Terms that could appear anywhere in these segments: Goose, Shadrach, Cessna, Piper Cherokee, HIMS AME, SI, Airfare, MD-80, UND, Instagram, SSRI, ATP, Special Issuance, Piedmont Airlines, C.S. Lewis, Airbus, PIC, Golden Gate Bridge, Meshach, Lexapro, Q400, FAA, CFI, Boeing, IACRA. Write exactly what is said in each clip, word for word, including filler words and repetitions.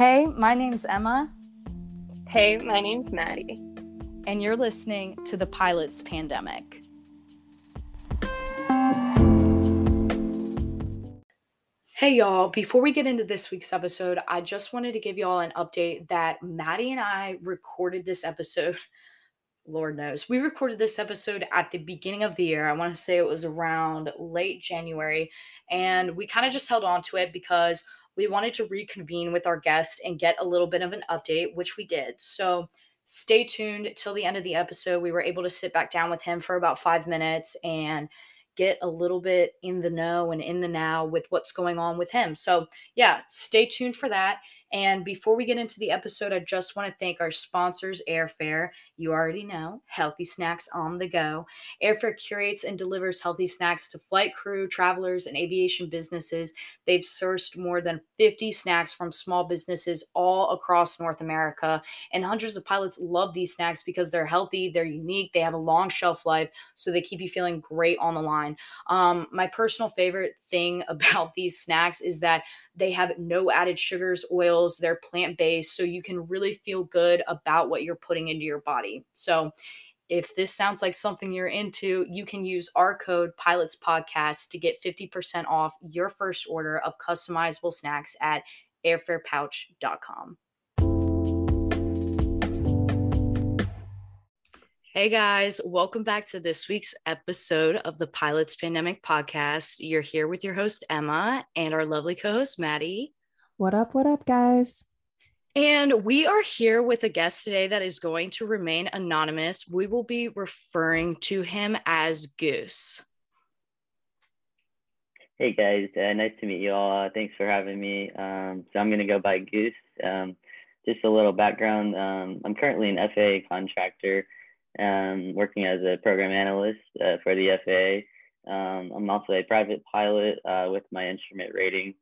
Hey, my name's Emma. Hey, my name's Maddie. And you're listening to The Pilot's Pandemic. Hey, y'all. Before we get into this week's episode, I just wanted to give y'all an update that Maddie and I recorded this episode. Lord knows. We recorded this episode at the beginning of the year. I want to say it was around late January. And we kind of just held on to it because we wanted to reconvene with our guest and get a little bit of an update, which we did. So stay tuned till the end of the episode. We were able to sit back down with him for about five minutes and get a little bit in the know and in the now with what's going on with him. So yeah, stay tuned for that. And before we get into the episode, I just want to thank our sponsors, Airfare. You already know, healthy snacks on the go. Airfare curates and delivers healthy snacks to flight crew, travelers, and aviation businesses. They've sourced more than fifty snacks from small businesses all across North America. And hundreds of pilots love these snacks because they're healthy, they're unique, they have a long shelf life, so they keep you feeling great on the line. Um, my personal favorite thing about these snacks is that they have no added sugars, oils. They're plant-based, so you can really feel good about what you're putting into your body. So if this sounds like something you're into, you can use our code PILOTSPODCAST to get fifty percent off your first order of customizable snacks at airfare pouch dot com. Hey guys, welcome back to this week's episode of the Pilot's Pandemic Podcast. You're here with your host, Emma, and our lovely co-host, Maddie. What up, what up, guys? And we are here with a guest today that is going to remain anonymous. We will be referring to him as Goose. Hey, guys. Uh, nice to meet you all. Uh, thanks for having me. Um, so I'm going to go by Goose. Um, just a little background. Um, I'm currently an F A A contractor, um, working as a program analyst uh, for the F A A. Um, I'm also a private pilot uh, with my instrument rating.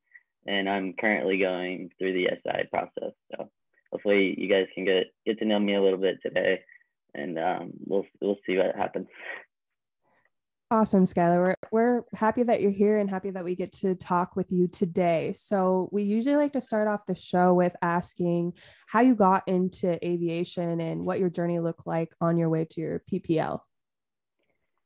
And I'm currently going through the S I process. So hopefully you guys can get get to know me a little bit today, and um, we'll we'll see what happens. Awesome, Skylar. We're, we're happy that you're here and happy that we get to talk with you today. So we usually like to start off the show with asking how you got into aviation and what your journey looked like on your way to your P P L.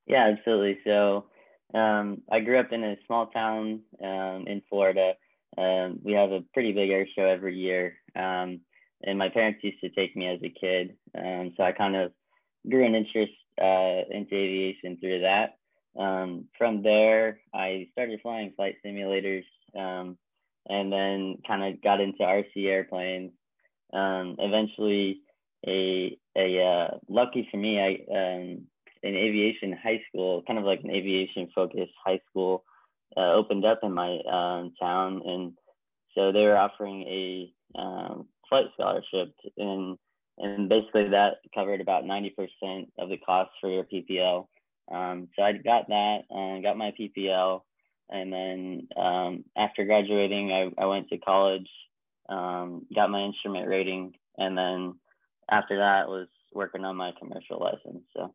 Yeah, absolutely. So um, I grew up in a small town um, in Florida. Um, we have a pretty big air show every year, um, and my parents used to take me as a kid, um, so I kind of grew an interest uh, into aviation through that. Um, from there, I started flying flight simulators, um, and then kind of got into R C airplanes. Um, eventually, a a uh, lucky for me, I um, an aviation high school, kind of like an aviation-focused high school, Uh, opened up in my um, town, and so they were offering a um, flight scholarship, and and basically that covered about ninety percent of the cost for your P P L. Um, so I got that, uh, got my P P L, and then um, after graduating, I, I went to college, um, got my instrument rating, and then after that was working on my commercial license. So.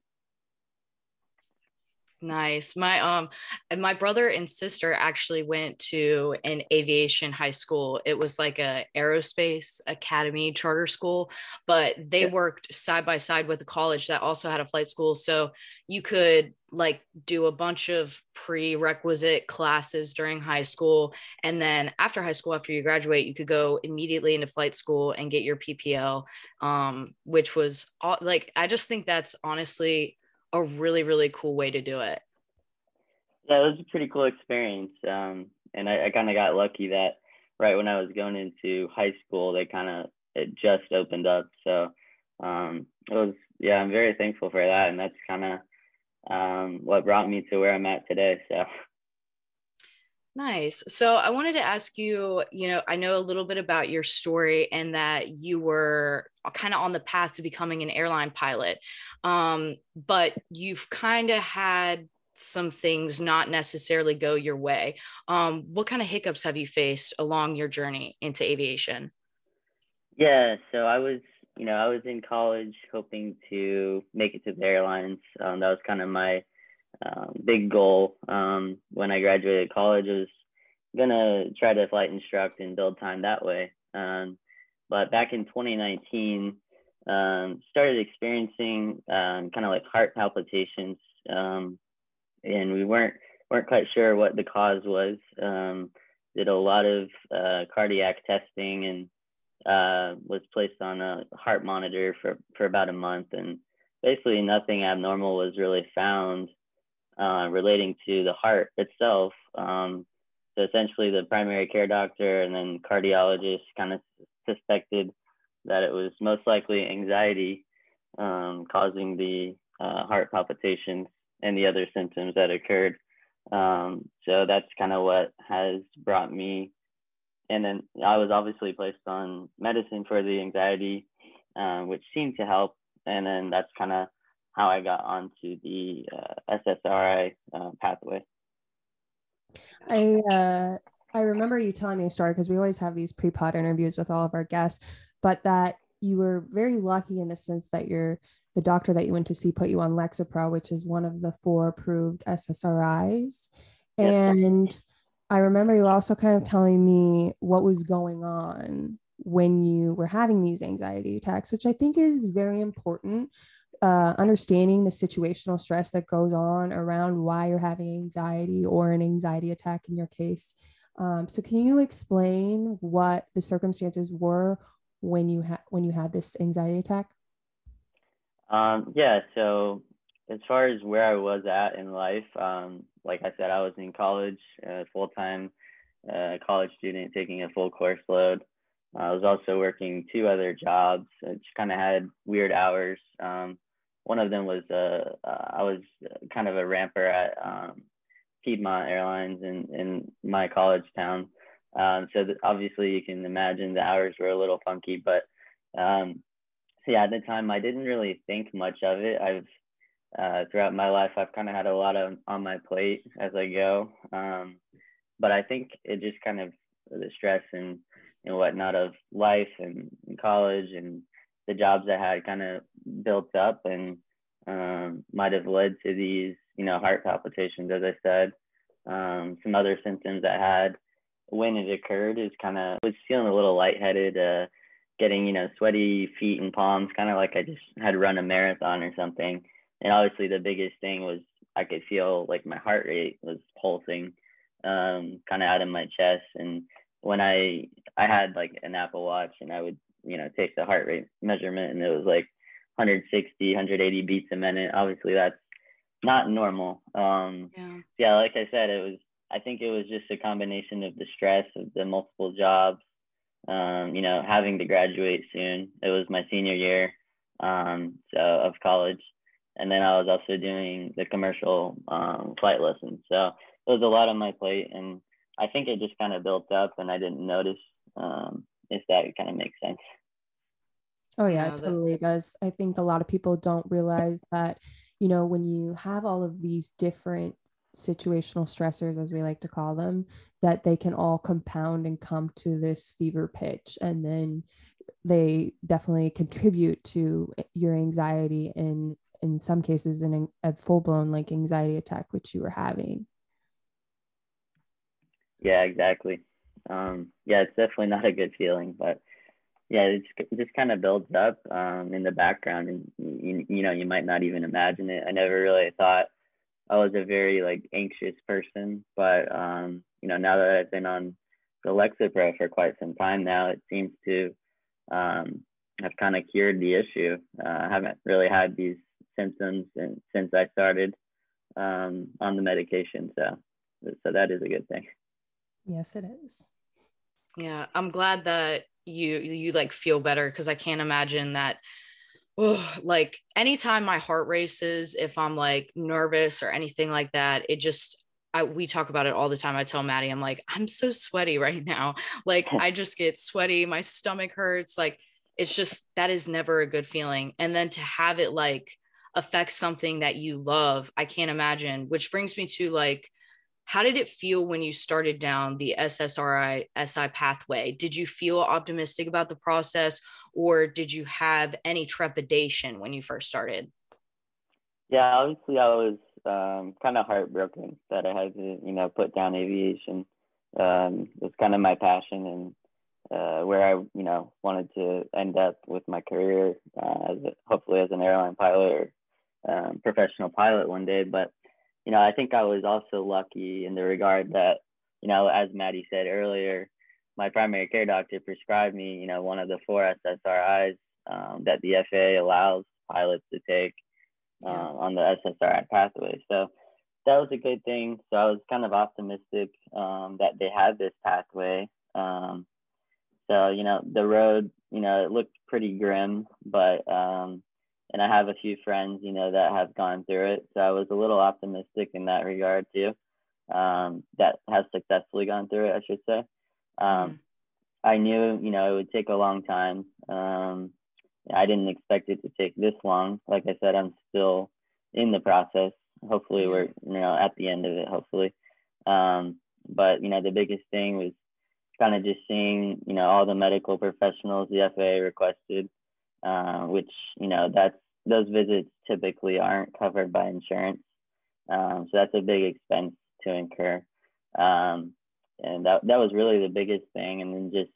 Nice. My um my brother and sister actually went to an aviation high school. It was like a aerospace academy charter school, but they yeah. worked side by side with a college that also had a flight school. So you could like do a bunch of prerequisite classes during high school. And then after high school, after you graduate, you could go immediately into flight school and get your P P L, um, which was like, I just think that's honestly a really, really cool way to do it. Yeah, it was a pretty cool experience. Um, and I, I kind of got lucky that right when I was going into high school, they kind of, it just opened up. So um, it was, yeah, I'm very thankful for that. And that's kind of um, what brought me to where I'm at today. So. Nice. So I wanted to ask you, you know, I know a little bit about your story and that you were kind of on the path to becoming an airline pilot, um, but you've kind of had some things not necessarily go your way. Um, what kind of hiccups have you faced along your journey into aviation? Yeah, so I was, you know, I was in college hoping to make it to the airlines. Um, that was kind of my Um, big goal. Um, when I graduated college, I was gonna try to flight instruct and build time that way. Um, But back in twenty nineteen, um, started experiencing um, kind of like heart palpitations, um, and we weren't weren't quite sure what the cause was. Um, did a lot of uh, cardiac testing and uh, was placed on a heart monitor for for about a month, and basically nothing abnormal was really found uh, relating to the heart itself. Um, so essentially, the primary care doctor and then cardiologist kind of suspected that it was most likely anxiety um, causing the uh, heart palpitations and the other symptoms that occurred. Um, so that's kind of what has brought me. And then I was obviously placed on medicine for the anxiety, uh, which seemed to help. And then that's kind of how I got onto the uh, S S R I uh, pathway. I uh, I remember you telling me a story, because we always have these pre-pod interviews with all of our guests, but that you were very lucky in the sense that you're the doctor that you went to see put you on Lexapro, which is one of the four approved S S R Is. And yep. I remember you also kind of telling me what was going on when you were having these anxiety attacks, which I think is very important, uh, understanding the situational stress that goes on around why you're having anxiety or an anxiety attack in your case. Um, so can you explain what the circumstances were when you had when you had this anxiety attack? Um, yeah, so as far as where I was at in life, um, like I said, I was in college, a full-time uh, college student taking a full course load. I was also working two other jobs, which kind of had weird hours. Um, one of them was uh, uh, I was kind of a ramper at um, Piedmont Airlines in, in my college town. Um, so obviously you can imagine the hours were a little funky, but um, so yeah, at the time I didn't really think much of it. I've uh, throughout my life, I've kind of had a lot of, on my plate as I go. Um, but I think it just kind of the stress and and whatnot of life and college and the jobs I had kind of built up and um, might have led to these, you know, heart palpitations, as I said. Um, some other symptoms I had when it occurred is kind of was feeling a little lightheaded, uh, getting, you know, sweaty feet and palms, kind of like I just had run a marathon or something. And obviously the biggest thing was I could feel like my heart rate was pulsing um, kind of out of my chest. And when I I had like an Apple Watch and I would, you know, take the heart rate measurement and it was like one sixty, one eighty beats a minute. Obviously that's not normal. Um, yeah. yeah, like I said, it was, I think it was just a combination of the stress of the multiple jobs, um, you know, having to graduate soon. It was my senior year um, so of college. And then I was also doing the commercial um, flight lessons. So it was a lot on my plate, and I think it just kind of built up and I didn't notice, um, if that kind of makes sense. Oh yeah, it totally does. I think a lot of people don't realize that, you know, when you have all of these different situational stressors, as we like to call them, that they can all compound and come to this fever pitch. And then they definitely contribute to your anxiety and in some cases in a full blown like anxiety attack, which you were having. Yeah, exactly. Um, yeah, it's definitely not a good feeling, but yeah, it's, it just kind of builds up um, in the background, and you, you know, you might not even imagine it. I never really thought I was a very like anxious person, but um, you know, now that I've been on the Lexapro for quite some time now, it seems to um, have kind of cured the issue. Uh, I haven't really had these symptoms since, since I started um, on the medication, so so that is a good thing. Yes, it is. Yeah, I'm glad that you you like feel better, because I can't imagine that. Oh, like anytime my heart races, if I'm like nervous or anything like that, it just I, we talk about it all the time. I tell Maddie, I'm like, I'm so sweaty right now. Like I just get sweaty. My stomach hurts. Like it's just that is never a good feeling. And then to have it like affect something that you love, I can't imagine. Which brings me to like, how did it feel when you started down the S S R I S I pathway? Did you feel optimistic about the process, or did you have any trepidation when you first started? Yeah, obviously I was um, kind of heartbroken that I had to, you know, put down aviation. Um, it was kind of my passion, uh, where I, you know, wanted to end up with my career, uh, as a, hopefully as an airline pilot or um, professional pilot one day. But, you know, I think I was also lucky in the regard that, you know, as Maddie said earlier, my primary care doctor prescribed me, you know, one of the four S S R Is um, that the F A A allows pilots to take uh, on the S S R I pathway. So that was a good thing. So I was kind of optimistic um, that they had this pathway. Um, so, you know, the road, you know, it looked pretty grim, but, um, and I have a few friends, you know, that have gone through it. So I was a little optimistic in that regard too, um, that have successfully gone through it, I should say. Um, I knew, you know, it would take a long time. Um, I didn't expect it to take this long. Like I said, I'm still in the process. Hopefully we're, you know, at the end of it, hopefully. Um, but, you know, the biggest thing was kind of just seeing, you know, all the medical professionals the F A A requested, uh, which, you know, that's, those visits typically aren't covered by insurance. Um, so that's a big expense to incur. Um, And that that was really the biggest thing. And then just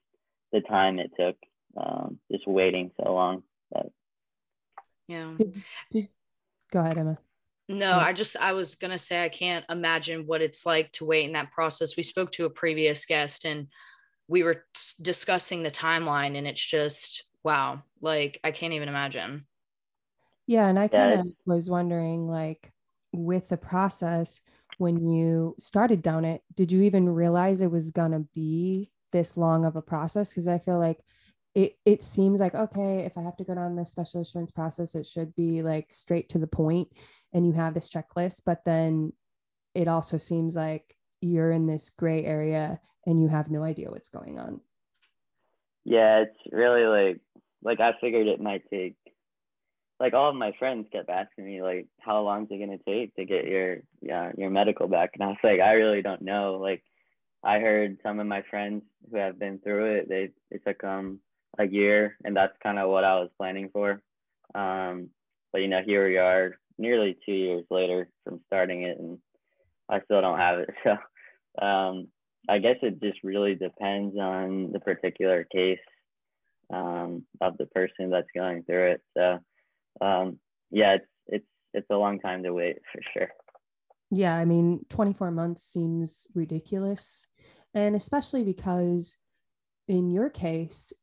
the time it took, um, just waiting so long. But... Yeah. Go ahead, Emma. No, I just, I was going to say, I can't imagine what it's like to wait in that process. We spoke to a previous guest and we were discussing the timeline, and it's just, wow. Like, I can't even imagine. Yeah. And I kind of was wondering, like, with the process, when you started down it, did you even realize it was going to be this long of a process? Because I feel like it, it seems like, okay, if I have to go down this special assurance process, it should be like straight to the point and you have this checklist, but then it also seems like you're in this gray area and you have no idea what's going on. Yeah, it's really like, like I figured it might take, like all of my friends kept asking me, like, how long is it going to take to get your, yeah, your medical back? And I was like, I really don't know. Like, I heard some of my friends who have been through it, they, it took um a year, and that's kind of what I was planning for. Um, but, you know, here we are nearly two years later from starting it, and I still don't have it. So um, I guess it just really depends on the particular case um, of the person that's going through it. So um yeah it's it's it's a long time to wait for sure. Yeah, I mean twenty-four months seems ridiculous, and especially because in your case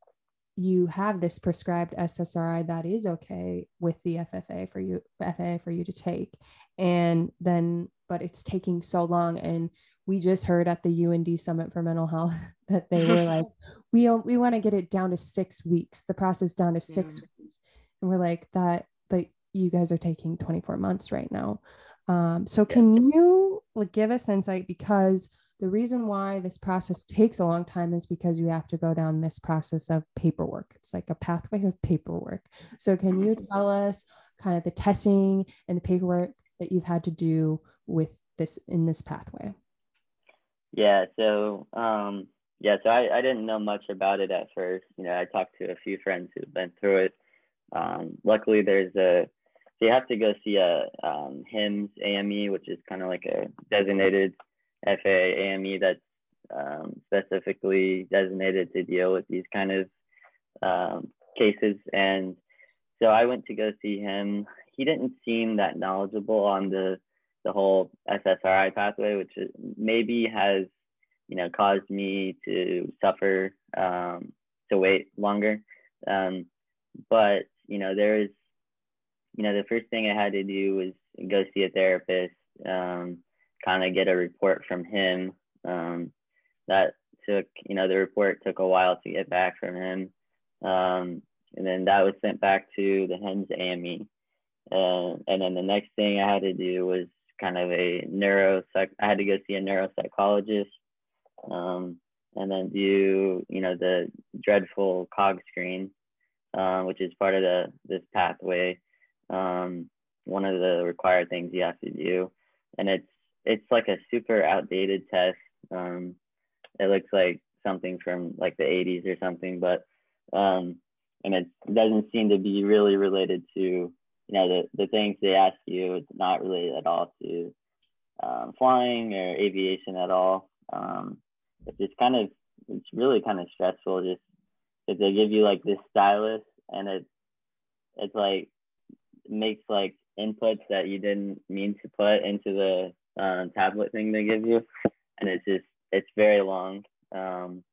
you have this prescribed S S R I that is okay with the F A A for you F A A for you to take, and then but it's taking so long. And we just heard at the U N D Summit for Mental Health that they were like, we we want to get it down to six weeks, the process down to six yeah. weeks. And we're like that, but you guys are taking twenty-four months right now. Um, so can you like give us insight? Because the reason why this process takes a long time is because you have to go down this process of paperwork. It's like a pathway of paperwork. So can you tell us kind of the testing and the paperwork that you've had to do with this in this pathway? Yeah. So, um, yeah, so I, I didn't know much about it at first. You know, I talked to a few friends who've been through it. Um, luckily there's a, so you have to go see a um, HIMS A M E, which is kind of like a designated F A A A M E that's um, specifically designated to deal with these kind of um, cases. And so I went to go see him. He didn't seem that knowledgeable on the, the whole S S R I pathway, which maybe has, you know, caused me to suffer, um, to wait longer. Um, but you know, there is, you know, the first thing I had to do was go see a therapist, um, kind of get a report from him. Um, that took, you know, the report took a while to get back from him. Um, and then that was sent back to the HIMS A M E. Uh, and then the next thing I had to do was kind of a neuropsych, I had to go see a neuropsychologist, um, and then do, you know, the dreadful C O G screen. Uh, which is part of the this pathway, um, one of the required things you have to do, and it's it's like a super outdated test. Um, it looks like something from like the eighties or something, but um, and it doesn't seem to be really related to, you know, the the things they ask you. It's not related at all to um, flying or aviation at all. Um, it's just kind of it's really kind of stressful. Just if they give you like this stylus and it it's like makes like inputs that you didn't mean to put into the uh, tablet thing they give you, and it's just it's very long. Um,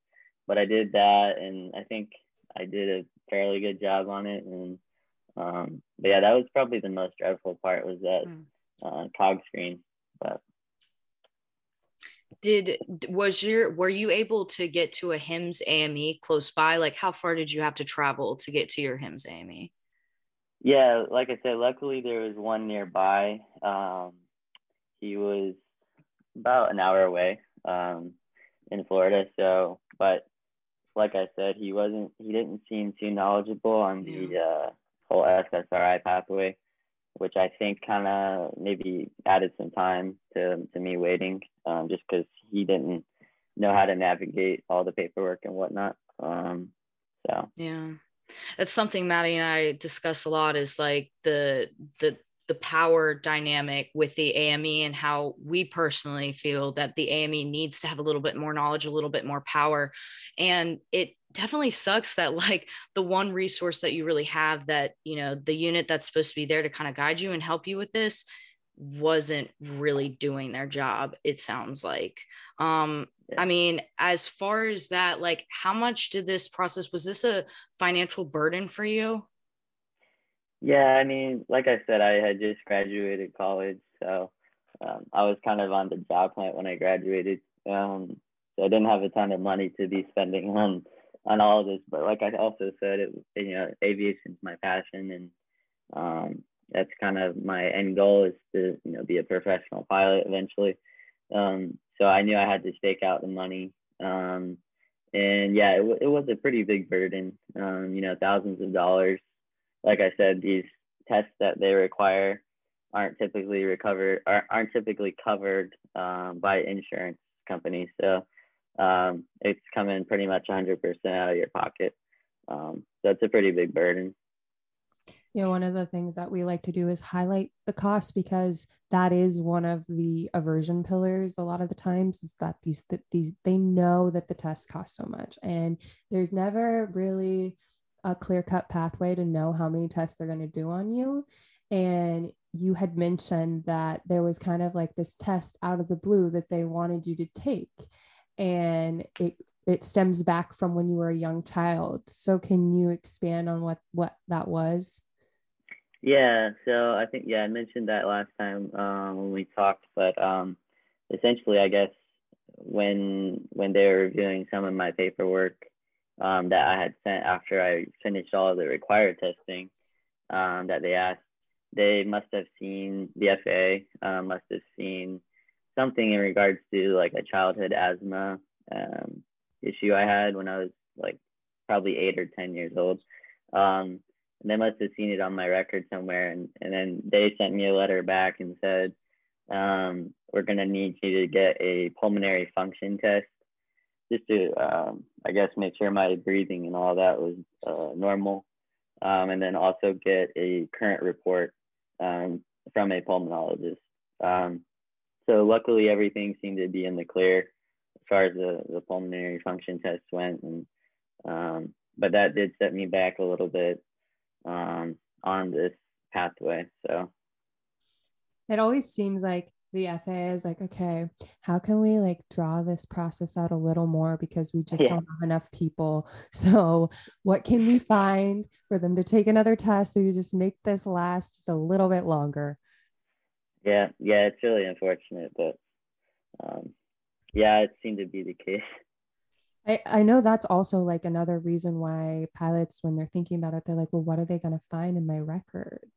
but I did that, and I think I did a fairly good job on it. And um, but yeah, that was probably the most dreadful part, was that mm. uh, cog screen. But did was your were you able to get to a HIMS A M E close by? Like, how far did you have to travel to get to your HIMS A M E? Yeah, like I said, luckily there was one nearby. Um, he was about an hour away um, in Florida. So, but like I said, he wasn't. He didn't seem too knowledgeable on yeah. the uh, whole S S R I pathway, which I think kind of maybe added some time to to me waiting, um, just because he didn't know how to navigate all the paperwork and whatnot. Um, so yeah. That's something Maddie and I discuss a lot, is like the the the power dynamic with the A M E, and how we personally feel that the A M E needs to have a little bit more knowledge, a little bit more power. And it definitely sucks that like the one resource that you really have, that, you know, the unit that's supposed to be there to kind of guide you and help you with this, wasn't really doing their job, it sounds like. Um, I mean, as far as that, like, how much did this process, was this a financial burden for you? Yeah, I mean, like I said, I had just graduated college, so um, I was kind of on the job hunt when I graduated. Um, so I didn't have a ton of money to be spending on on all of this. But like I also said, it, you know, aviation is my passion, and um, that's kind of my end goal, is to, you know, be a professional pilot eventually. Um, So I knew I had to stake out the money. Um, and yeah, it, w it was a pretty big burden, um, you know, thousands of dollars. Like I said, these tests that they require aren't typically recovered, aren't typically covered um, by insurance companies. So um, it's coming pretty much one hundred percent out of your pocket. Um, so it's a pretty big burden. You know, one of the things that we like to do is highlight the costs, because that is one of the aversion pillars a lot of the times, is that these, th these, they know that the tests cost so much, and there's never really a clear cut pathway to know how many tests they're going to do on you. And you had mentioned that there was kind of like this test out of the blue that they wanted you to take, and it it stems back from when you were a young child. So can you expand on what, what that was? Yeah, so I think, yeah, I mentioned that last time um, when we talked, but um, essentially, I guess, when when they were reviewing some of my paperwork um, that I had sent after I finished all of the required testing um, that they asked, they must have seen, the F A A uh, must have seen something in regards to like a childhood asthma um, issue I had when I was like probably eight or ten years old. Um, They must have seen it on my record somewhere, and, and then they sent me a letter back and said, um, we're going to need you to get a pulmonary function test just to, um, I guess, make sure my breathing and all that was uh, normal, um, and then also get a current report um, from a pulmonologist. Um, so luckily, everything seemed to be in the clear as far as the, the pulmonary function test went, and um, but that did set me back a little bit um on this pathway. So it always seems like the F A A is like, okay, how can we like draw this process out a little more, because we just yeah. don't have enough people. So what can we find for them to take another test, so you just make this last just a little bit longer? Yeah, yeah, it's really unfortunate, but um yeah, it seemed to be the case. I, I know that's also like another reason why pilots, when they're thinking about it, they're like, well, what are they going to find in my records?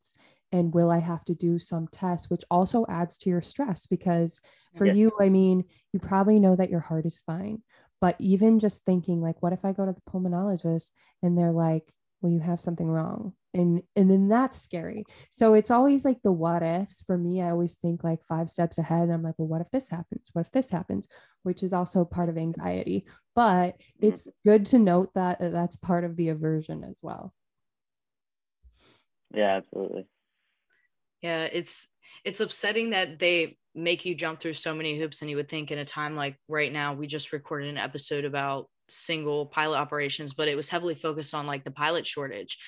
And will I have to do some tests, which also adds to your stress? Because for yeah. you, I mean, you probably know that your heart is fine, but even just thinking like, what if I go to the pulmonologist and they're like, well, you have something wrong. And, and then that's scary. So it's always like the what ifs for me. I always think like five steps ahead, and I'm like, well, what if this happens? What if this happens? Which is also part of anxiety, but it's good to note that that's part of the aversion as well. Yeah, absolutely. Yeah. It's, it's upsetting that they make you jump through so many hoops, and you would think in a time like right now, we just recorded an episode about single pilot operations, but it was heavily focused on like the pilot shortage.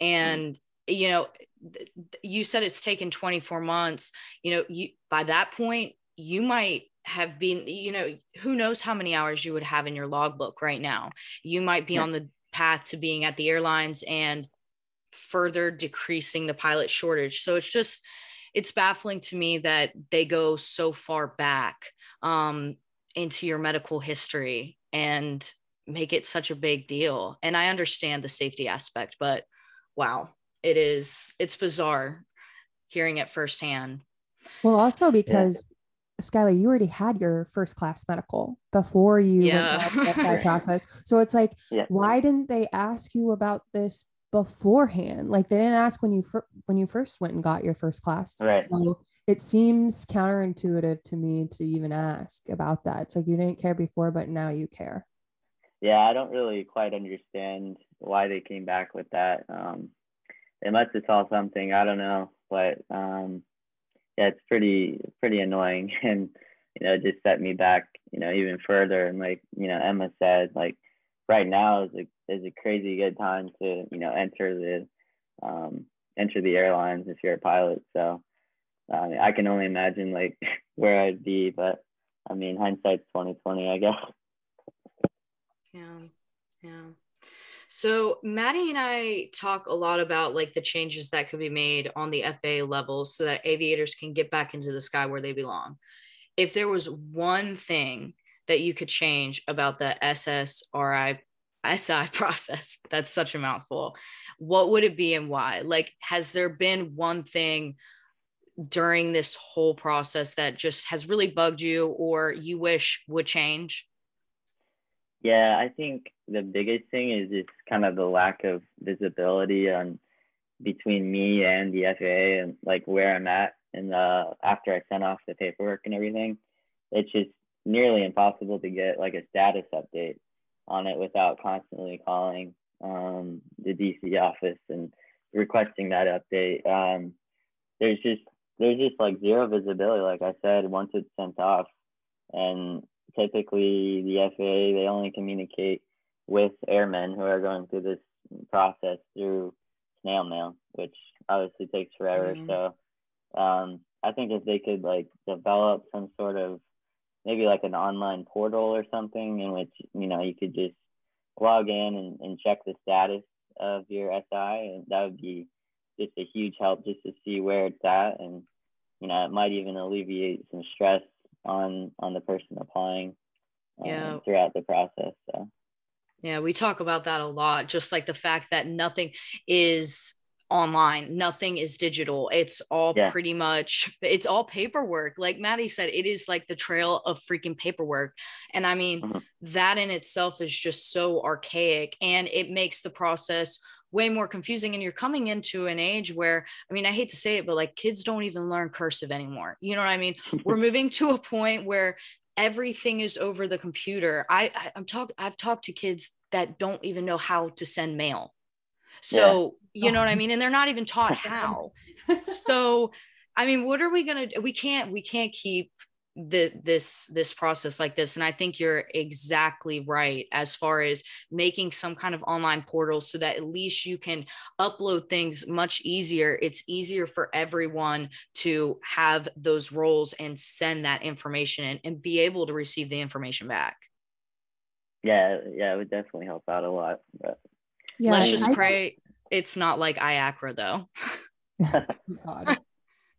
And, mm-hmm. you know, th- you said it's taken twenty-four months, you know, you, by that point, you might have been, you know, who knows how many hours you would have in your logbook right now. You might be yeah. on the path to being at the airlines and further decreasing the pilot shortage. So it's just, it's baffling to me that they go so far back um, into your medical history and make it such a big deal. And I understand the safety aspect, but wow, it is, it's bizarre hearing it firsthand. Well, also because yeah. Skylar, you already had your first class medical before you yeah. went through that process. So it's like, yeah. why didn't they ask you about this beforehand? Like they didn't ask when you fir- when you first went and got your first class. Right. So it seems counterintuitive to me to even ask about that. It's like you didn't care before, but now you care. Yeah, I don't really quite understand why they came back with that. Um, they must have saw something. I don't know, but um, yeah, it's pretty pretty annoying, and you know, it just set me back, you know, even further. And like you know, Emma said, like right now is a is a crazy good time to, you know, enter the, um, enter the airlines if you're a pilot. So I mean, I can only imagine like where I'd be, but I mean, hindsight's twenty twenty, I guess. Yeah. Yeah. So Maddie and I talk a lot about like the changes that could be made on the F A A level so that aviators can get back into the sky where they belong. If there was one thing that you could change about the S S R I S I process, that's such a mouthful, what would it be and why? Like, has there been one thing during this whole process that just has really bugged you or you wish would change? Yeah, I think the biggest thing is just kind of the lack of visibility on between me and the F A A and like where I'm at. And uh, after I sent off the paperwork and everything, it's just nearly impossible to get like a status update on it without constantly calling um, the D C office and requesting that update. Um, there's just there's just like zero visibility, like I said, once it's sent off. And typically the F A A, they only communicate with airmen who are going through this process through snail mail, which obviously takes forever. Mm-hmm. So um, I think if they could like develop some sort of maybe like an online portal or something in which, you know, you could just log in and, and check the status of your S I. And that would be just a huge help just to see where it's at. And, you know, it might even alleviate some stress on, on the person applying um, yeah. throughout the process. So. Yeah, we talk about that a lot, just like the fact that nothing is online, nothing is digital. It's all yeah. pretty much, it's all paperwork. Like Maddie said, it is like the trail of freaking paperwork. And I mean, mm-hmm. that in itself is just so archaic, and it makes the process way more confusing. And you're coming into an age where, I mean, I hate to say it, but like kids don't even learn cursive anymore. You know what I mean? We're moving to a point where everything is over the computer. I, I I'm talk, I've talked to kids that don't even know how to send mail. So, yeah. you know what I mean? And they're not even taught how. So, I mean, what are we going to, we can't, we can't keep the, this, this process like this. And I think you're exactly right as far as making some kind of online portal so that at least you can upload things much easier. It's easier for everyone to have those roles and send that information and, and be able to receive the information back. Yeah. Yeah. It would definitely help out a lot, but. Yeah, let's just I, pray it's not like I A C R A though. God.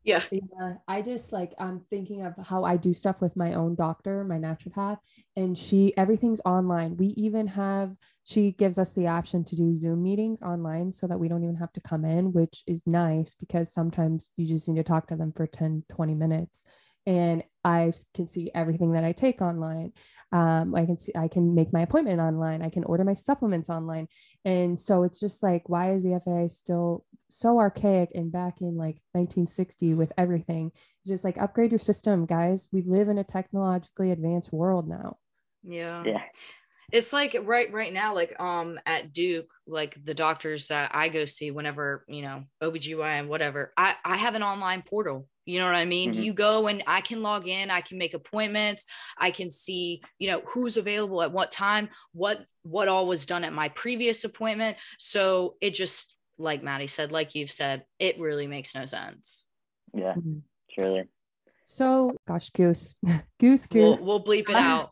yeah. yeah. I just like, I'm thinking of how I do stuff with my own doctor, my naturopath, and she, everything's online. We even have, she gives us the option to do Zoom meetings online so that we don't even have to come in, which is nice because sometimes you just need to talk to them for ten, twenty minutes. And I can see everything that I take online. Um, I can see, I can make my appointment online. I can order my supplements online. And so it's just like, why is the F A A still so archaic and back in like nineteen sixty with everything? It's just like, upgrade your system, guys. We live in a technologically advanced world now. Yeah. Yeah. It's like right right now, like um at Duke, like the doctors that I go see whenever, you know, O B G Y N, whatever, I, I have an online portal. You know what I mean? Mm-hmm. You go and I can log in, I can make appointments, I can see, you know, who's available at what time, what, what all was done at my previous appointment. So it just, like Maddie said, like you've said, it really makes no sense. Yeah, mm-hmm. Surely. So gosh, goose, goose, goose. We'll, we'll bleep it out.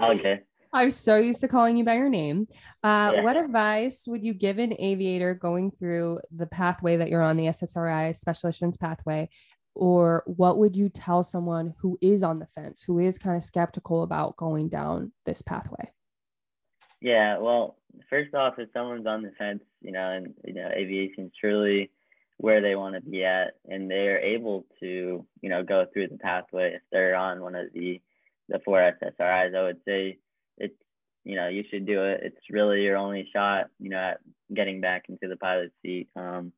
Okay. I'm so used to calling you by your name. Uh, yeah. What advice would you give an aviator going through the pathway that you're on, the S S R I special issuance pathway, or what would you tell someone who is on the fence, who is kind of skeptical about going down this pathway? Yeah, well, first off, if someone's on the fence, you know, and you know, aviation is truly where they want to be at, and they're able to, you know, go through the pathway if they're on one of the the four S S R Is, I would say it's, you know, you should do it. It's really your only shot, you know, at getting back into the pilot's seat. Um,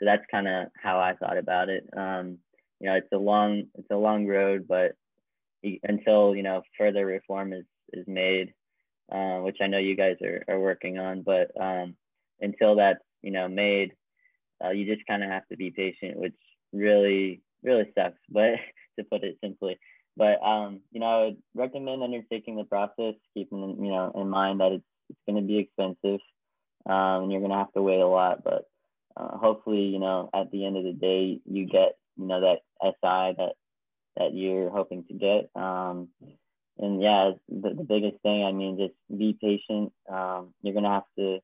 so that's kind of how I thought about it. Um, you know, it's a long, it's a long road, but until, you know, further reform is, is made, uh, which I know you guys are, are working on, but um, until that's, you know, made, uh, you just kind of have to be patient, which really, really sucks, but to put it simply. But, um, you know, I would recommend undertaking the process, keeping, you know, in mind that it's, it's going to be expensive, um, and you're going to have to wait a lot. But uh, hopefully, you know, at the end of the day, you get, you know, that S I that that you're hoping to get. Um, and, yeah, the, the biggest thing, I mean, just be patient. Um, you're going to have to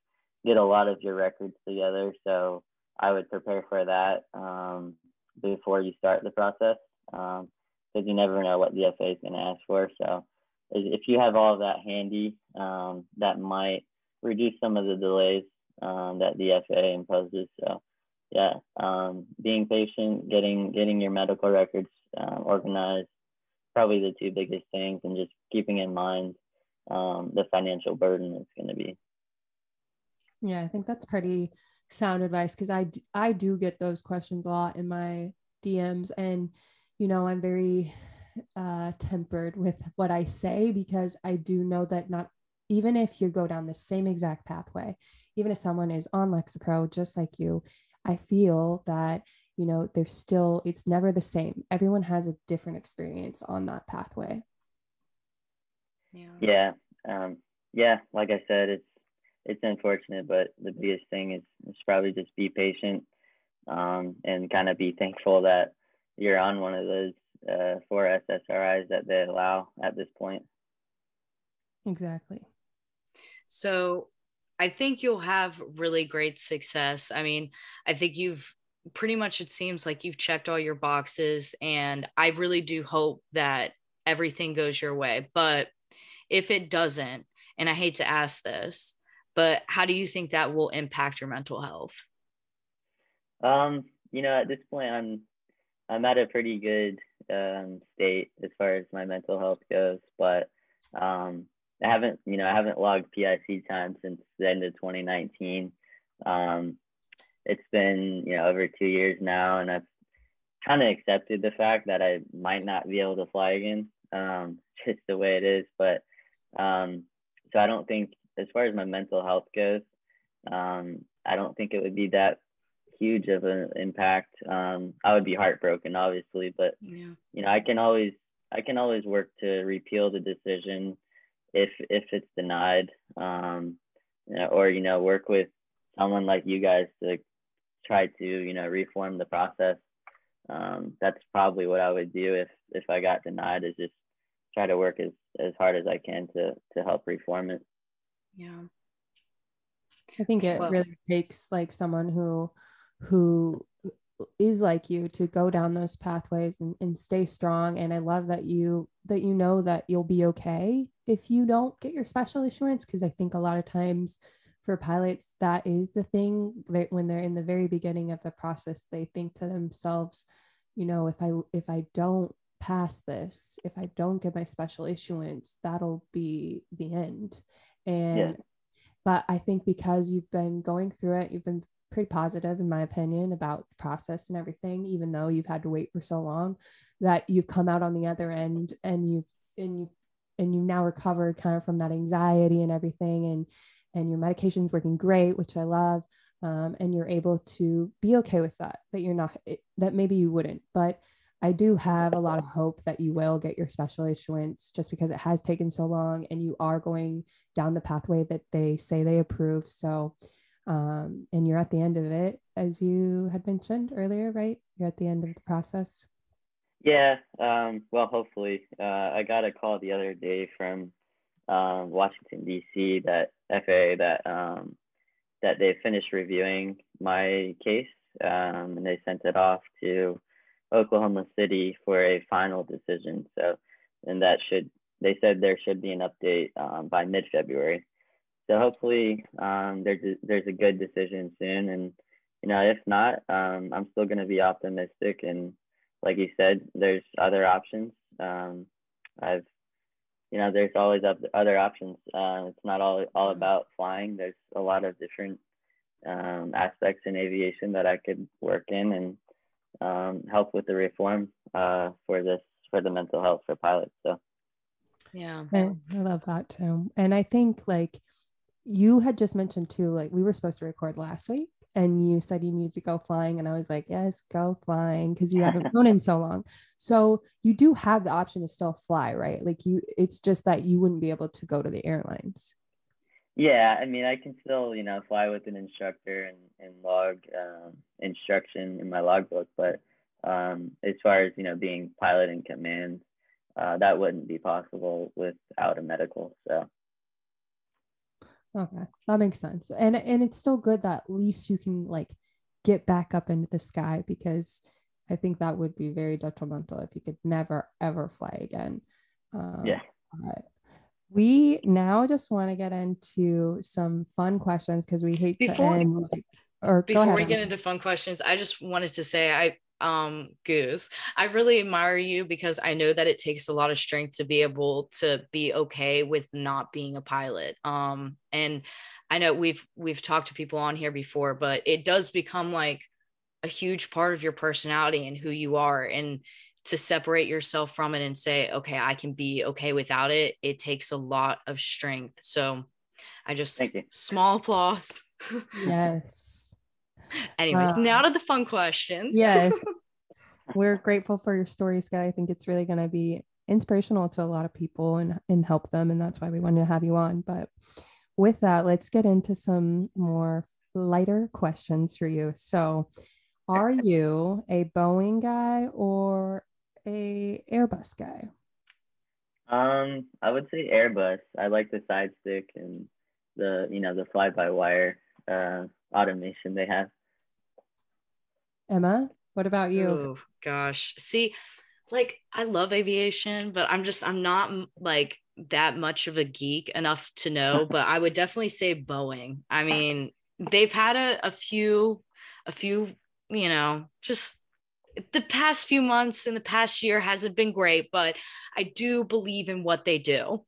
get a lot of your records together. So I would prepare for that um, before you start the process. Um, because you never know what the F A A is going to ask for. So if you have all of that handy, um, that might reduce some of the delays um, that the F A A imposes. So yeah, um, being patient, getting getting your medical records uh, organized, probably the two biggest things, and just keeping in mind um, the financial burden it's going to be. Yeah, I think that's pretty sound advice, because I, I do get those questions a lot in my D Ms, and you know, I'm very uh, tempered with what I say, because I do know that not, even if you go down the same exact pathway, even if someone is on Lexapro, just like you, I feel that, you know, there's still, it's never the same. Everyone has a different experience on that pathway. Yeah. Yeah. Um, yeah. Like I said, it's, it's unfortunate, but the biggest thing is, is probably just be patient um, and kind of be thankful that you're on one of those uh, four S S R Is that they allow at this point. Exactly. So I think you'll have really great success. I mean, I think you've pretty much, it seems like you've checked all your boxes, and I really do hope that everything goes your way. But if it doesn't, and I hate to ask this, but how do you think that will impact your mental health? Um, you know, at this point, I'm, I'm at a pretty good um, state as far as my mental health goes, but um, I haven't, you know, I haven't logged P I C time since the end of twenty nineteen. Um, it's been, you know, over two years now, and I've kind of accepted the fact that I might not be able to fly again, um, just the way it is. But um, so I don't think, as far as my mental health goes, um, I don't think it would be that huge of an impact. Um, I would be heartbroken, obviously, but yeah. You know, I can always, I can always work to repeal the decision if if it's denied, um, you know, or you know, work with someone like you guys to try to you know reform the process. Um, that's probably what I would do if if I got denied, is just try to work as as hard as I can to to help reform it. Yeah, I think it well, really takes like someone who. who is like you to go down those pathways and, and stay strong. And I love that you, that you know that you'll be okay if you don't get your special issuance. Cause I think a lot of times for pilots, that is the thing that when they're in the very beginning of the process, they think to themselves, you know, if I, if I don't pass this, if I don't get my special issuance, that'll be the end. And, yeah. But I think because you've been going through it, you've been pretty positive in my opinion about the process and everything, even though you've had to wait for so long, that you've come out on the other end and you've, and you've and you've now recovered kind of from that anxiety and everything, and and your medication's working great, which I love. Um, and you're able to be okay with that, that you're not, it, that maybe you wouldn't, but I do have a lot of hope that you will get your special issuance just because it has taken so long and you are going down the pathway that they say they approve. So, um, and you're at the end of it, as you had mentioned earlier, right? You're at the end of the process. Yeah. Um, well, hopefully, uh, I got a call the other day from, um, Washington, D C, that F A A, that, um, that they finished reviewing my case, um, and they sent it off to Oklahoma City for a final decision. So, and that should, they said there should be an update um, by mid-February. So hopefully um, there, there's a good decision soon. And, you know, if not, um, I'm still gonna be optimistic. And like you said, there's other options. Um, I've, you know, there's always other options. Uh, it's not all, all about flying. There's a lot of different um, aspects in aviation that I could work in and um, help with the reform uh, for this, for the mental health for pilots. So, yeah, I, I love that too. And I think, like you had just mentioned too, like we were supposed to record last week and you said you need to go flying. And I was like, yes, go flying, because you haven't flown in so long. So you do have the option to still fly, right? Like you, it's just that you wouldn't be able to go to the airlines. Yeah, I mean, I can still, you know, fly with an instructor and, and log um, instruction in my logbook. But um, as far as, you know, being pilot in command, uh, that wouldn't be possible without a medical. So. Okay, that makes sense. And and it's still good that at least you can like get back up into the sky, because I think that would be very detrimental if you could never, ever fly again. Um, yeah. But we now just want to get into some fun questions, because we hate before, to end. Like, or before go ahead. We get into fun questions, I just wanted to say, I um Goose, I really admire you, because I know that it takes a lot of strength to be able to be okay with not being a pilot. Um, and I know we've we've talked to people on here before, but it does become like a huge part of your personality and who you are. And to separate yourself from it and say, okay, I can be okay without it, it takes a lot of strength. So I just, thank you. Small applause. Yes. Anyways, uh, now to the fun questions. Yes. We're grateful for your stories, guys. I think it's really going to be inspirational to a lot of people and, and help them. And that's why we wanted to have you on. But with that, let's get into some more lighter questions for you. So are you a Boeing guy or a Airbus guy? Um, I would say Airbus. I like the side stick and the, you know, the fly-by-wire uh, automation they have. Emma, what about you? Oh gosh, see, like I love aviation, but I'm just I'm not like that much of a geek enough to know. But I would definitely say Boeing. I mean, they've had a, a few, a few, you know, just the past few months and the past year hasn't been great, but I do believe in what they do.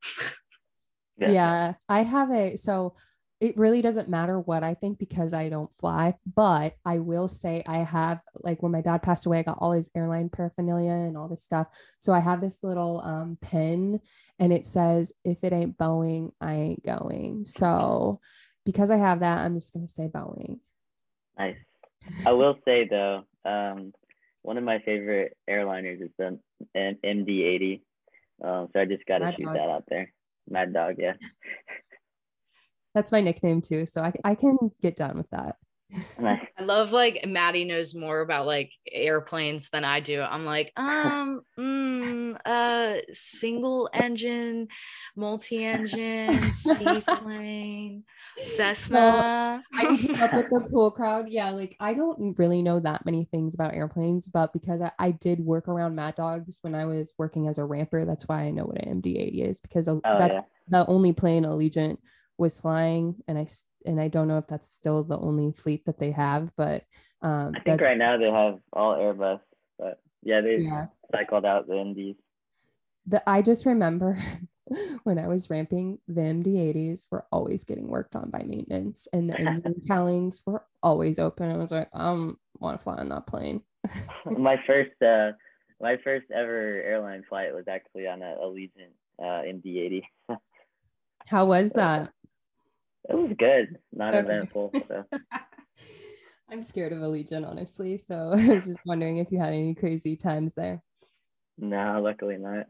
yeah. yeah, I have a so. It really doesn't matter what I think, because I don't fly, but I will say I have, like when my dad passed away, I got all his airline paraphernalia and all this stuff. So I have this little um, pin, and it says, if it ain't Boeing, I ain't going. So because I have that, I'm just going to say Boeing. Nice. I will say though, um, one of my favorite airliners is the M D eighty. Um, so I just got to shoot dogs. That out there. Mad Dog. Yeah. That's my nickname too. So I, I can get down with that. I love like Maddie knows more about like airplanes than I do. I'm like, um, mm, uh, single engine, multi-engine, seaplane, Cessna. So I keep up with the cool crowd. Yeah. Like I don't really know that many things about airplanes, but because I, I did work around Mad Dogs when I was working as a ramper, that's why I know what an M D eighty is, because oh, that's yeah. the only plane Allegiant was flying, and I and I don't know if that's still the only fleet that they have, but um I think right now they have all Airbus, but yeah, they yeah. cycled out the M Ds. The I just remember when I was ramping, the M D eighties were always getting worked on by maintenance, and the engine cowlings were always open. I was like, I don't want to fly on that plane. my first uh my first ever airline flight was actually on a Allegiant uh, M D eighty. How was that? It was good. Not okay. eventful. So. I'm scared of Allegiant, honestly. So I was just wondering if you had any crazy times there. No, luckily not.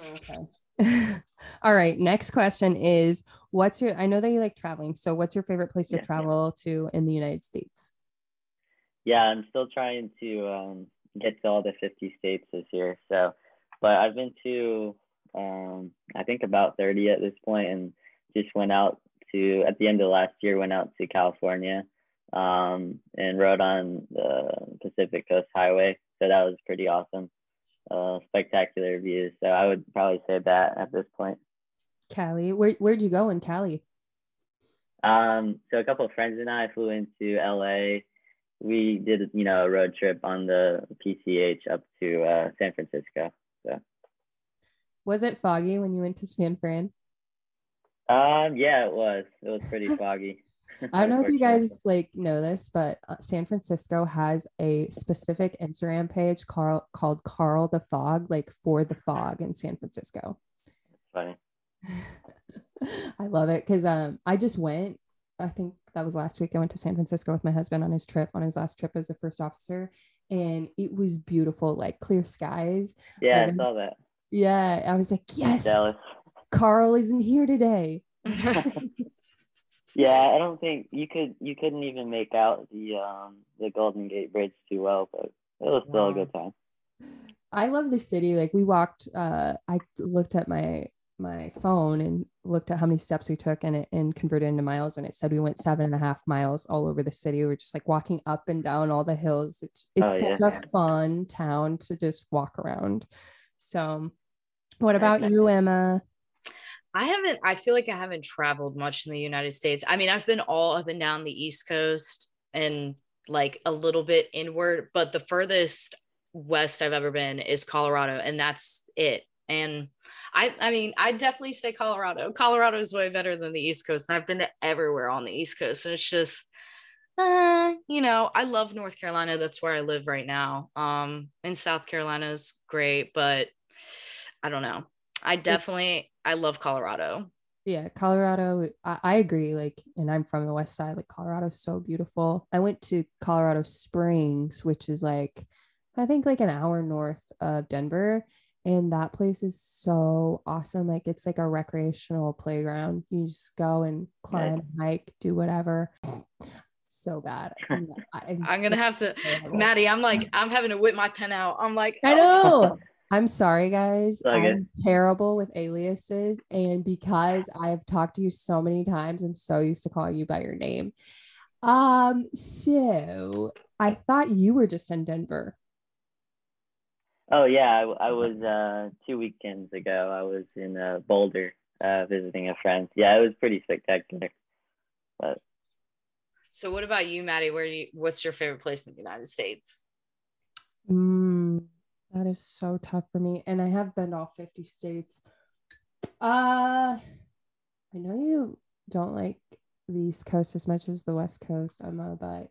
Okay. All right. Next question is, what's your, I know that you like traveling. So what's your favorite place to yeah, travel yeah. to in the United States? Yeah, I'm still trying to um, get to all the fifty states this year. So, but I've been to, um, I think about thirty at this point, and just went out to, at the end of last year, went out to California um, and rode on the Pacific Coast Highway. So that was pretty awesome. Uh, spectacular views. So I would probably say that at this point. Cali, where where'd you go in Cali? Um, so a couple of friends and I flew into L A. We did, you know, a road trip on the P C H up to uh, San Francisco. So, was it foggy when you went to San Fran? Um, yeah, it was. It was pretty foggy. I don't know if you guys like know this, but uh, San Francisco has a specific Instagram page Carl, called Carl the Fog, like for the fog in San Francisco. Funny. I love it because um, I just went. I think that was last week. I went to San Francisco with my husband on his trip, on his last trip as a first officer, and it was beautiful, like clear skies. Yeah, and I saw that. Yeah, I was like, yes, Carl isn't here today. Yeah, I don't think you could. You couldn't even make out the um, the Golden Gate Bridge too well, but it was still yeah. a good time. I love the city. Like we walked. Uh, I looked at my my phone and looked at how many steps we took, and it and converted into miles. And it said we went seven and a half miles all over the city. We were just like walking up and down all the hills. It's, it's oh, such yeah. a fun town to just walk around. So, what about you, Emma? I haven't, I feel like I haven't traveled much in the United States. I mean, I've been all up and down the East Coast and like a little bit inward, but the furthest west I've ever been is Colorado, and that's it. And I, I mean, I definitely say Colorado. Colorado is way better than the East Coast, and I've been to everywhere on the East Coast. And it's just, uh, you know, I love North Carolina. That's where I live right now. Um, and South Carolina is great, but I don't know. I definitely, I love Colorado. Yeah, Colorado, I, I agree. Like, and I'm from the West Side, like Colorado's so beautiful. I went to Colorado Springs, which is like, I think like an hour north of Denver. And that place is so awesome. Like it's like a recreational playground. You just go and climb, yeah. hike, do whatever. So bad. I'm, not, I'm, I'm going to have to, Maddie, I'm like, I'm having to whip my pen out. I'm like, oh. I know. I'm sorry, guys. Okay. I'm terrible with aliases. And because I've talked to you so many times, I'm so used to calling you by your name. Um, so I thought you were just in Denver. Oh, yeah. I, I was uh, two weekends ago. I was in uh, Boulder uh, visiting a friend. Yeah, it was pretty spectacular. But... So what about you, Maddie? Where do you, what's your favorite place in the United States? Mm. That is so tough for me. And I have been to all fifty states. Uh, I know you don't like the East Coast as much as the West Coast, Emma, but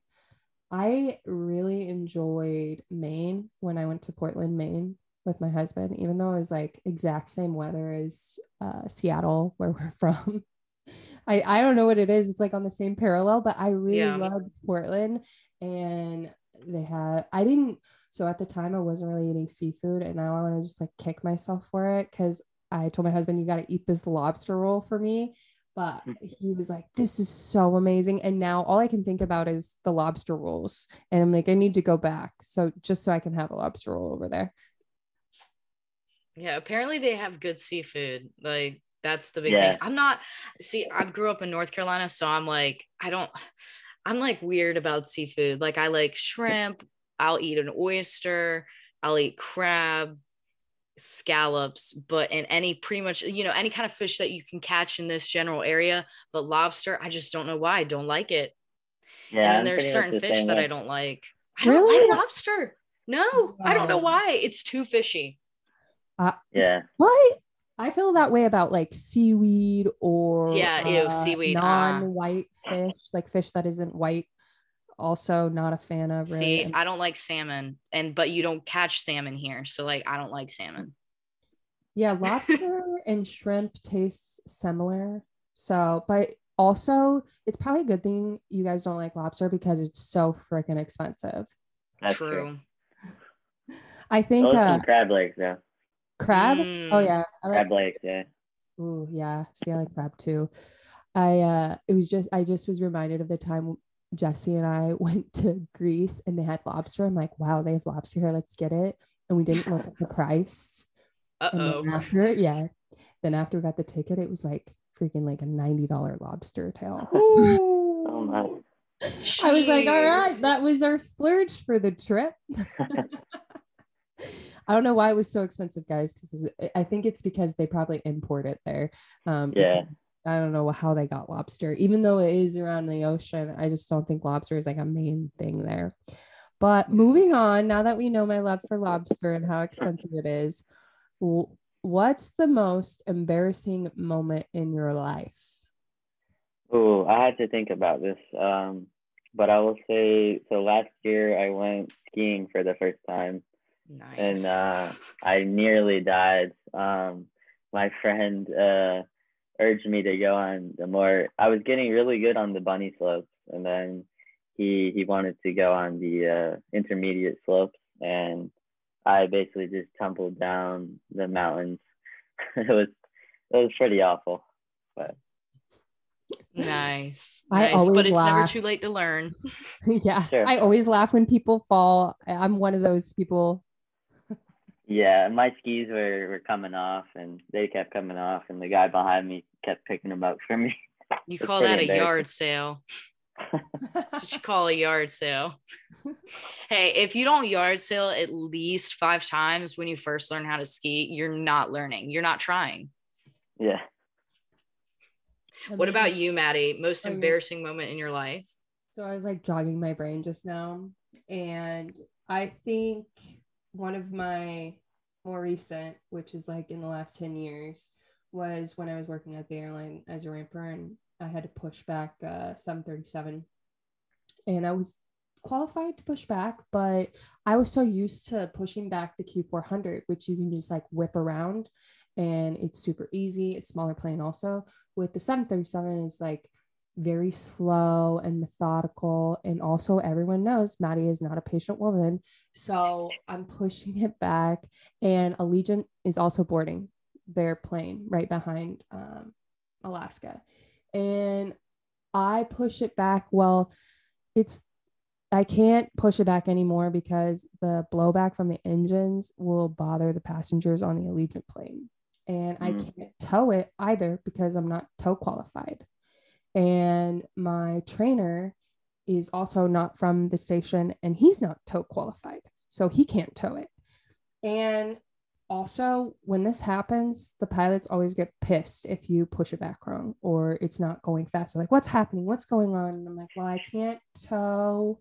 I really enjoyed Maine when I went to Portland, Maine with my husband, even though it was like exact same weather as uh, Seattle, where we're from. I, I don't know what it is. It's like on the same parallel, but I really yeah. loved Portland. And they had, I didn't, So at the time I wasn't really eating seafood, and now I want to just like kick myself for it, because I told my husband, you got to eat this lobster roll for me. But he was like, this is so amazing. And now all I can think about is the lobster rolls. And I'm like, I need to go back. So just so I can have a lobster roll over there. Yeah, apparently they have good seafood. Like that's the big yeah. thing. I'm not, see, I grew up in North Carolina. So I'm like, I don't, I'm like weird about seafood. Like I like shrimp. I'll eat an oyster, I'll eat crab, scallops, but in any pretty much, you know, any kind of fish that you can catch in this general area, but lobster, I just don't know why I don't like it. Yeah, and then there's certain fish that I don't like. I don't really? like lobster. No, wow. I don't know why. It's too fishy. Uh, yeah. What? I feel that way about like seaweed or yeah, ew, uh, seaweed. non-white uh. fish, like fish that isn't white. Also not a fan of really. See, I don't like salmon, and but you don't catch salmon here, so like I don't like salmon. Yeah, lobster and shrimp tastes similar. So, but also, it's probably a good thing you guys don't like lobster because it's so freaking expensive. That's true. true. I think oh, uh, crab legs, yeah. Crab? Mm. Oh yeah, I like crab legs, yeah. Ooh, yeah. See, I like crab too. I uh, it was just I just was reminded of the time Jesse and I went to Greece and they had lobster. I'm like, wow, they have lobster here. Let's get it. And we didn't look at the price. Uh oh. After, yeah. Then after we got the ticket, it was like freaking like a ninety dollar lobster tail. Oh my! Jeez. I was like, all right, that was our splurge for the trip. I don't know why it was so expensive, guys, because I think it's because they probably import it there. Um, yeah. I don't know how they got lobster, even though it is around the ocean. I just don't think lobster is like a main thing there. But moving on, now that we know my love for lobster and how expensive it is, what's the most embarrassing moment in your life? Oh, I had to think about this. Um, but I will say, so last year I went skiing for the first time. Nice. And uh, I nearly died. Um, my friend... Uh, urged me to go on the more, I was getting really good on the bunny slopes, and then he he wanted to go on the uh, intermediate slopes, and I basically just tumbled down the mountains. it was it was pretty awful, but nice, I nice. Always but it's laugh. Never too late to learn. Yeah, sure. I always laugh when people fall. I'm one of those people. Yeah, my skis were, were coming off, and they kept coming off, and the guy behind me kept picking them up for me. You call that a yard sale. That's what you call a yard sale. Hey, if you don't yard sale at least five times when you first learn how to ski, you're not learning. You're not trying. Yeah. What about you, Maddie? Most embarrassing moment in your life? So I was like jogging my brain just now, and I think one of my more recent, which is like in the last ten years, was when I was working at the airline as a ramper, and I had to push back uh seven thirty-seven, and I was qualified to push back, but I was so used to pushing back the Q four hundred, which you can just like whip around and it's super easy. It's smaller plane also. With the seven thirty-seven, it's like very slow and methodical, and also everyone knows Maddie is not a patient woman, so I'm pushing it back, and Allegiant is also boarding their plane right behind um Alaska, and I push it back. Well, it's I can't push it back anymore because the blowback from the engines will bother the passengers on the Allegiant plane, and mm-hmm. I can't tow it either because I'm not tow qualified. And my trainer is also not from the station, and he's not tow qualified, so he can't tow it. And also, when this happens, the pilots always get pissed if you push it back wrong or it's not going fast. They're like, what's happening? What's going on? And I'm like, well, I can't tow,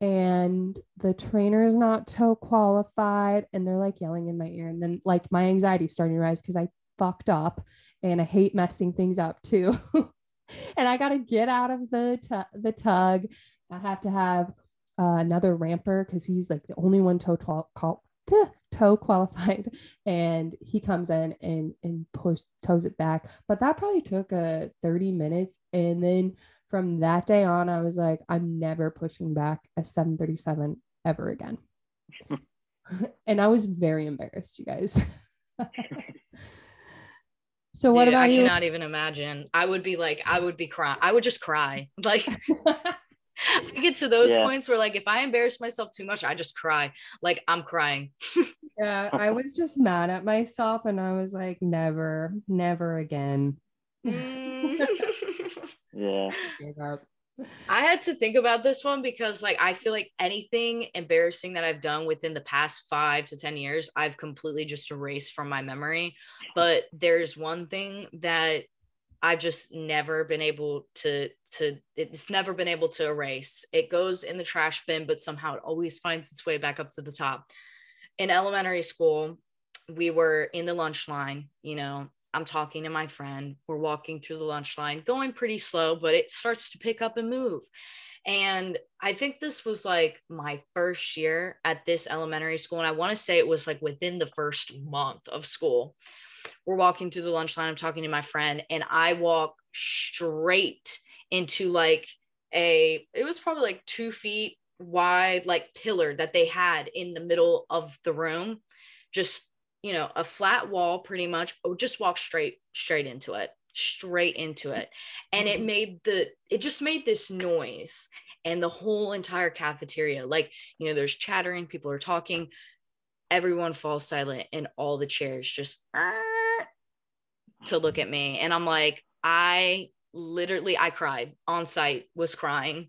and the trainer is not tow qualified. And they're like yelling in my ear. And then like my anxiety is starting to rise because I fucked up, and I hate messing things up too. And I got to get out of the t- the tug. I have to have uh, another ramper because he's like the only one tow to- call- tow qualified, and he comes in and and push tows it back. But that probably took a uh, thirty minutes, and then from that day on, I was like, I'm never pushing back a seven thirty-seven ever again. And I was very embarrassed, you guys. So what Dude, about I you? I cannot even imagine. I would be like, I would be crying. I would just cry. Like, I get to those yeah. points where like, if I embarrass myself too much, I just cry. Like I'm crying. Yeah. I was just mad at myself, and I was like, never, never again. Yeah. I had to think about this one because like, I feel like anything embarrassing that I've done within the past five to ten years, I've completely just erased from my memory. But there's one thing that I've just never been able to, to, it's never been able to erase. It goes in the trash bin, but somehow it always finds its way back up to the top. In elementary school, we were in the lunch line, you know, I'm talking to my friend, we're walking through the lunch line, going pretty slow, but it starts to pick up and move. And I think this was like my first year at this elementary school. And I want to say it was like within the first month of school. We're walking through the lunch line, I'm talking to my friend, and I walk straight into like a, it was probably like two feet wide, like pillar that they had in the middle of the room, just, you know, a flat wall pretty much, oh, just walk straight, straight into it, straight into it. And it made the, it just made this noise, and the whole entire cafeteria, like, you know, there's chattering, people are talking, everyone falls silent, and all the chairs just to look at me. And I'm like, I literally, I cried on site, was crying.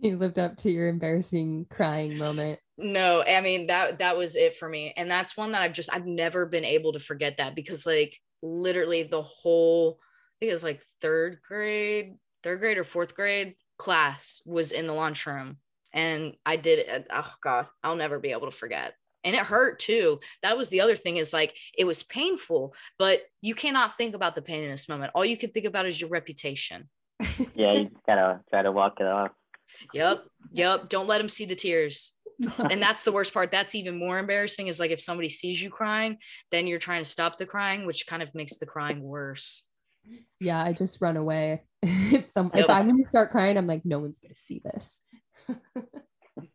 You lived up to your embarrassing crying moment. No, I mean, that, that was it for me. And that's one that I've just, I've never been able to forget that, because like literally the whole, I think it was like third grade, third grade or fourth grade class was in the lunchroom, and I did it. Oh God, I'll never be able to forget. And it hurt too. That was the other thing, is like, it was painful, but you cannot think about the pain in this moment. All you can think about is your reputation. Yeah. You just gotta try to walk it off. Yep. Yep. Don't let them see the tears. And that's the worst part. That's even more embarrassing, is like if somebody sees you crying, then you're trying to stop the crying, which kind of makes the crying worse. Yeah. I just run away. if some, yep. If I'm going to start crying, I'm like, no one's going to see this.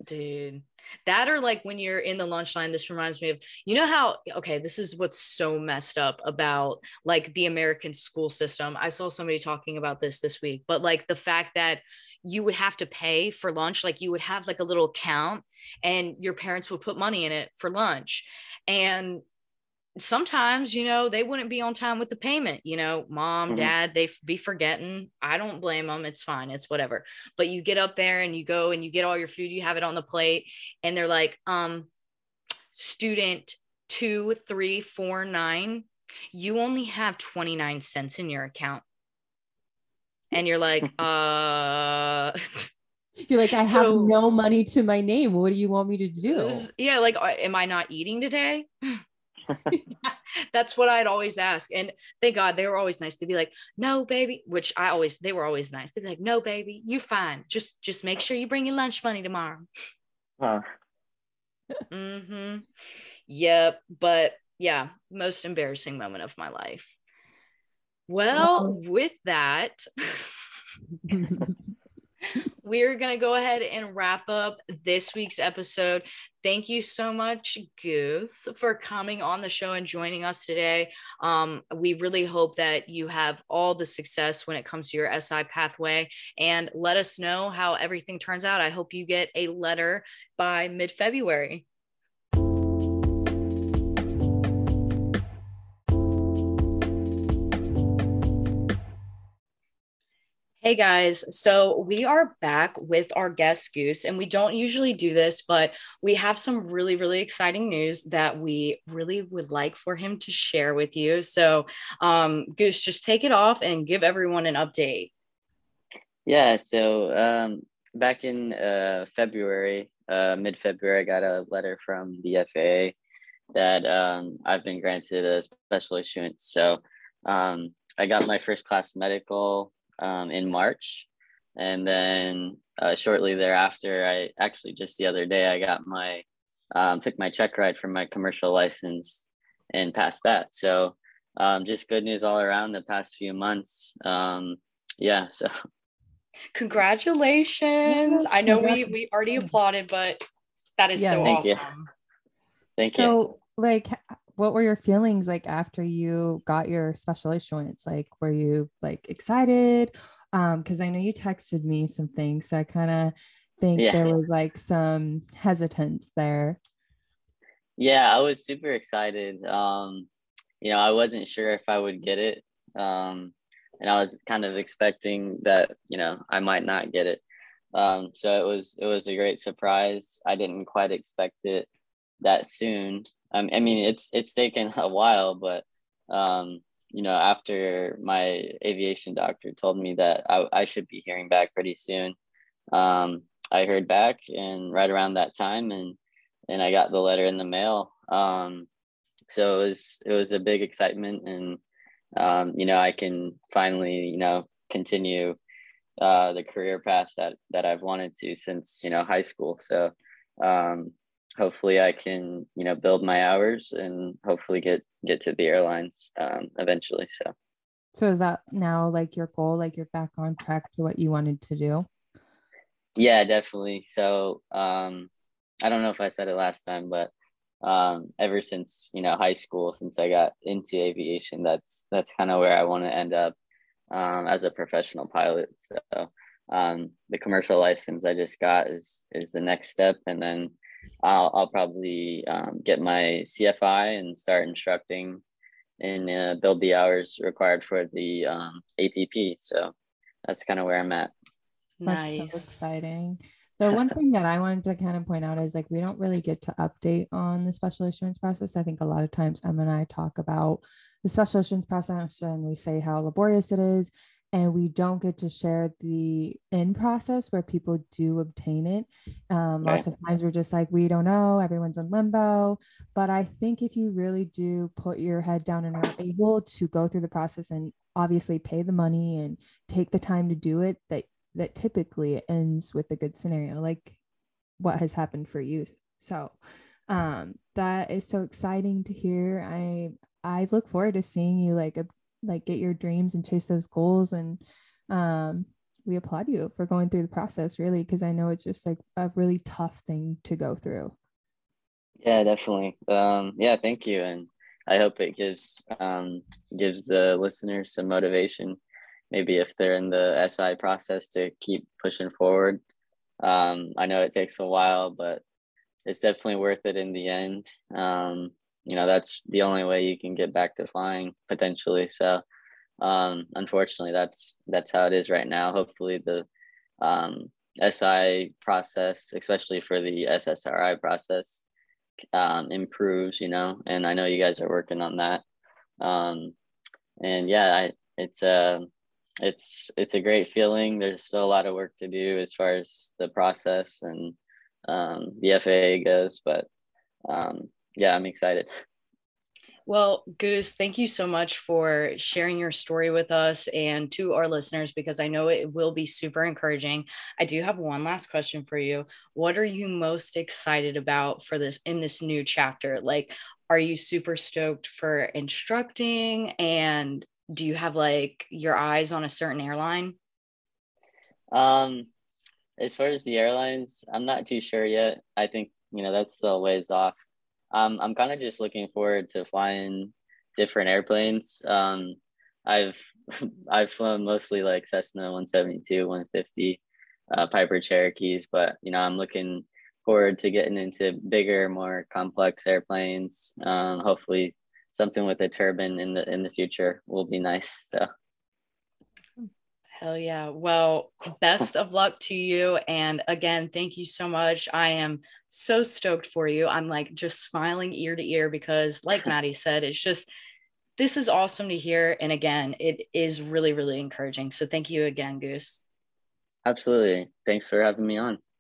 Dude, that, or like when you're in the lunch line, this reminds me of, you know how, okay, this is what's so messed up about like the American school system. I saw somebody talking about this this week, but like the fact that you would have to pay for lunch. Like you would have like a little account, and your parents would put money in it for lunch. And sometimes, you know, they wouldn't be on time with the payment, you know, mom, mm-hmm. dad, they'd be forgetting. I don't blame them. It's fine. It's whatever. But you get up there and you go and you get all your food, you have it on the plate, and they're like, um, student two, three, four, nine, you only have twenty-nine cents in your account. And you're like, uh, you're like, I have so, no money to my name. What do you want me to do? Yeah. Like, am I not eating today? That's what I'd always ask. And thank God they were always nice. They'd be like, no, baby, which I always, they were always nice. They'd be like, no, baby, you're fine. Just, just make sure you bring your lunch money tomorrow. Huh. Mm-hmm. Yep. But yeah, most embarrassing moment of my life. Well, with that, we're going to go ahead and wrap up this week's episode. Thank you so much, Goose, for coming on the show and joining us today. Um, we really hope that you have all the success when it comes to your S I pathway, and let us know how everything turns out. I hope you get a letter by mid-February. Hey guys, so we are back with our guest Goose, and we don't usually do this, but we have some really, really exciting news that we really would like for him to share with you. So um, Goose, just take it off and give everyone an update. Yeah, so um, back in uh, February, uh, mid-February, I got a letter from the F A A that um, I've been granted a special issuance. So um, I got my first class medical um in March, and then uh, shortly thereafter, I actually just the other day I got my um took my check ride for my commercial license and passed that. So um just good news all around the past few months. Um yeah, so congratulations. Yes, I know congratulations. we we already applauded, but that is yeah, so thank awesome you. thank so, you so like what were your feelings like after you got your special issuance? Like, were you like excited? Um, cause I know you texted me some things. So I kind of think yeah. there was like some hesitance there. Yeah, I was super excited. Um, you know, I wasn't sure if I would get it. Um, and I was kind of expecting that, you know, I might not get it. Um, so it was, it was a great surprise. I didn't quite expect it that soon. I mean, it's it's taken a while, but, um, you know, after my aviation doctor told me that I, I should be hearing back pretty soon, um, I heard back, and right around that time, and and I got the letter in the mail. Um, So it was, it was a big excitement, and, um, you know, I can finally, you know, continue uh, the career path that, that I've wanted to since, you know, high school. So um, hopefully I can, you know, build my hours and hopefully get, get to the airlines um, eventually. So. So is that now like your goal, like you're back on track to what you wanted to do? Yeah, definitely. So um, I don't know if I said it last time, but um, ever since, you know, high school, since I got into aviation, that's, that's kind of where I want to end up um, as a professional pilot. So um, the commercial license I just got is, is the next step. And then I'll, I'll probably um, get my C F I and start instructing and uh, build the hours required for the um, A T P. So that's kind of where I'm at. That's nice. So exciting. The one thing that I wanted to kind of point out is like, we don't really get to update on the special issuance process. I think a lot of times Em and I talk about the special issuance process and we say how laborious it is, and we don't get to share the end process where people do obtain it. Um, right. Lots of times we're just like, we don't know, everyone's in limbo. But I think if you really do put your head down and are able to go through the process and obviously pay the money and take the time to do it, that that typically ends with a good scenario, like what has happened for you. So um, that is so exciting to hear. I, I look forward to seeing you like, a, like get your dreams and chase those goals. And um, we applaud you for going through the process, really, because I know it's just like a really tough thing to go through. Yeah, definitely. Um, yeah, thank you. And I hope it gives, um, gives the listeners some motivation, maybe if they're in the S I process, to keep pushing forward. Um, I know it takes a while, but it's definitely worth it in the end. Um, you know, that's the only way you can get back to flying potentially. So um, unfortunately, that's that's how it is right now. Hopefully the um, S I process, especially for the S S R I process, um, improves, you know, and I know you guys are working on that. Um, and yeah, I, it's a, uh, it's it's a great feeling. There's still a lot of work to do as far as the process and um, the F A A goes, but um, yeah, I'm excited. Well, Goose, thank you so much for sharing your story with us and to our listeners, because I know it will be super encouraging. I do have one last question for you. What are you most excited about for this, in this new chapter? Like, are you super stoked for instructing, and do you have like your eyes on a certain airline? Um, as far as the airlines, I'm not too sure yet. I think, you know, that's still a ways off. Um, I'm kind of just looking forward to flying different airplanes. Um, I've, I've flown mostly like Cessna one seventy-two, one fifty, uh, Piper Cherokees, but you know, I'm looking forward to getting into bigger, more complex airplanes. Um, hopefully something with a turbine in the in the future will be nice. So, hell yeah. Well, best of luck to you. And again, thank you so much. I am so stoked for you. I'm like just smiling ear to ear because, like Maddie said, it's just, this is awesome to hear. And again, it is really, really encouraging. So thank you again, Goose. Absolutely. Thanks for having me on.